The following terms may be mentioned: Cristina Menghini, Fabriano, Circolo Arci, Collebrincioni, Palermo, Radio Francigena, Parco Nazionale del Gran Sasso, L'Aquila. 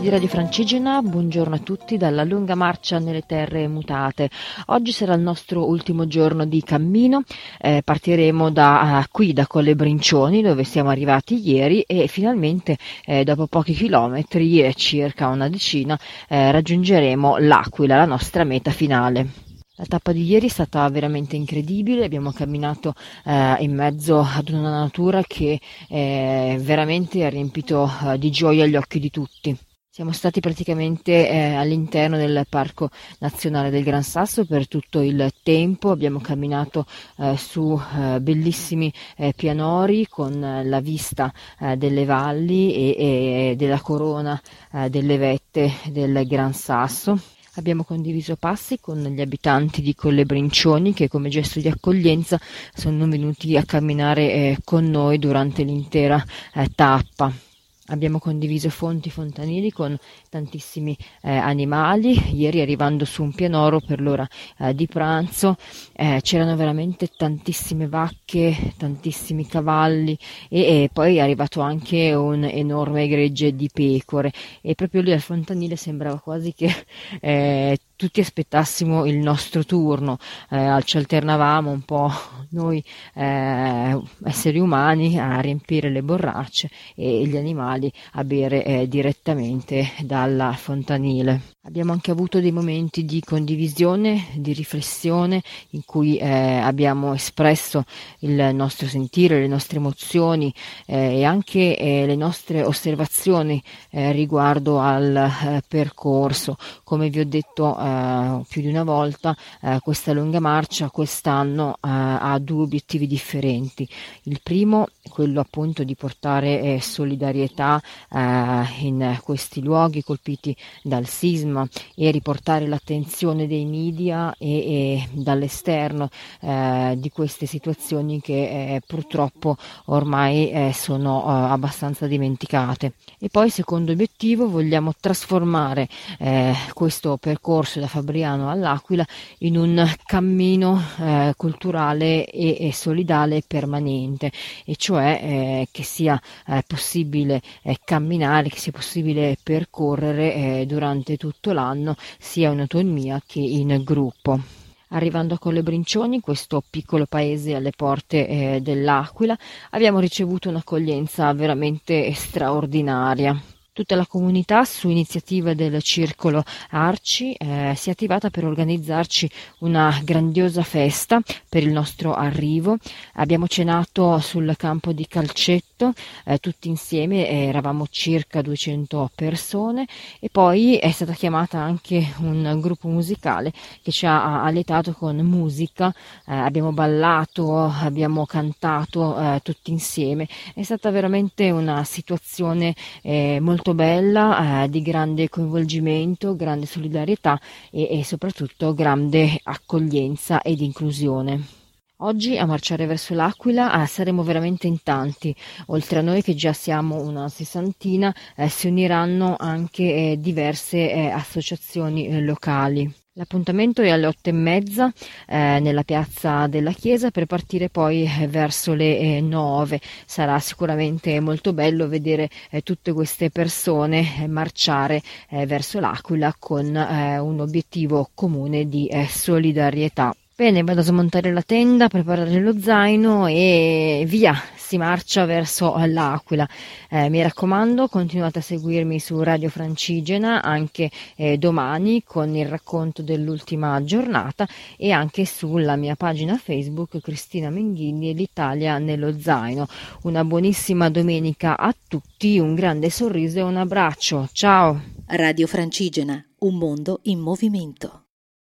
Di Radio Francigena, buongiorno a tutti dalla lunga marcia nelle terre mutate. Oggi sarà il nostro ultimo giorno di cammino, partiremo da qui, da Collebrincioni, dove siamo arrivati ieri e finalmente dopo pochi chilometri, circa una decina, raggiungeremo L'Aquila, la nostra meta finale. La tappa di ieri è stata veramente incredibile, abbiamo camminato in mezzo ad una natura che veramente ha riempito di gioia gli occhi di tutti. Siamo stati praticamente all'interno del Parco Nazionale del Gran Sasso per tutto il tempo, abbiamo camminato su bellissimi pianori con la vista delle valli e della corona delle vette del Gran Sasso. Abbiamo condiviso passi con gli abitanti di Collebrincioni che come gesto di accoglienza sono venuti a camminare con noi durante l'intera tappa. Abbiamo condiviso fonti fontanili con tantissimi animali. Ieri, arrivando su un pianoro per l'ora di pranzo, c'erano veramente tantissime vacche, tantissimi cavalli e poi è arrivato anche un enorme gregge di pecore. E proprio lì al fontanile sembrava quasi che tutti aspettassimo il nostro turno, ci alternavamo un po' noi esseri umani a riempire le borracce e gli animali a bere direttamente dalla fontanile. Abbiamo anche avuto dei momenti di condivisione, di riflessione, in cui abbiamo espresso il nostro sentire, le nostre emozioni e anche le nostre osservazioni riguardo al percorso. come vi ho detto più di una volta, questa lunga marcia quest'anno ha due obiettivi differenti. Il primo è quello appunto di portare solidarietà in questi luoghi colpiti dal sisma e riportare l'attenzione dei media e dall'esterno di queste situazioni che purtroppo ormai sono abbastanza dimenticate. E poi, secondo obiettivo, vogliamo trasformare questo percorso da Fabriano all'Aquila in un cammino culturale e solidale permanente, e cioè che sia possibile camminare, che sia possibile percorrere durante tutto l'anno, sia in autonomia che in gruppo. Arrivando a Collebrincioni, questo piccolo paese alle porte dell'Aquila, abbiamo ricevuto un'accoglienza veramente straordinaria. Tutta la comunità, su iniziativa del Circolo Arci, si è attivata per organizzarci una grandiosa festa per il nostro arrivo. Abbiamo cenato sul campo di calcetto, tutti insieme, eravamo circa 200 persone, e poi è stata chiamata anche un gruppo musicale che ci ha allietato con musica, abbiamo ballato, abbiamo cantato tutti insieme. È stata veramente una situazione molto bella, di grande coinvolgimento, grande solidarietà e soprattutto grande accoglienza ed inclusione. Oggi a marciare verso l'Aquila saremo veramente in tanti. Oltre a noi che già siamo una 60, si uniranno anche diverse associazioni locali. L'appuntamento è alle 8:30 nella piazza della chiesa per partire poi verso le 9. Sarà sicuramente molto bello vedere tutte queste persone marciare verso l'Aquila con un obiettivo comune di solidarietà. Bene, vado a smontare la tenda, a preparare lo zaino e via, si marcia verso l'Aquila. Mi raccomando, continuate a seguirmi su Radio Francigena anche domani con il racconto dell'ultima giornata e anche sulla mia pagina Facebook Cristina Menghini e l'Italia nello zaino. Una buonissima domenica a tutti, un grande sorriso e un abbraccio. Ciao! Radio Francigena, un mondo in movimento.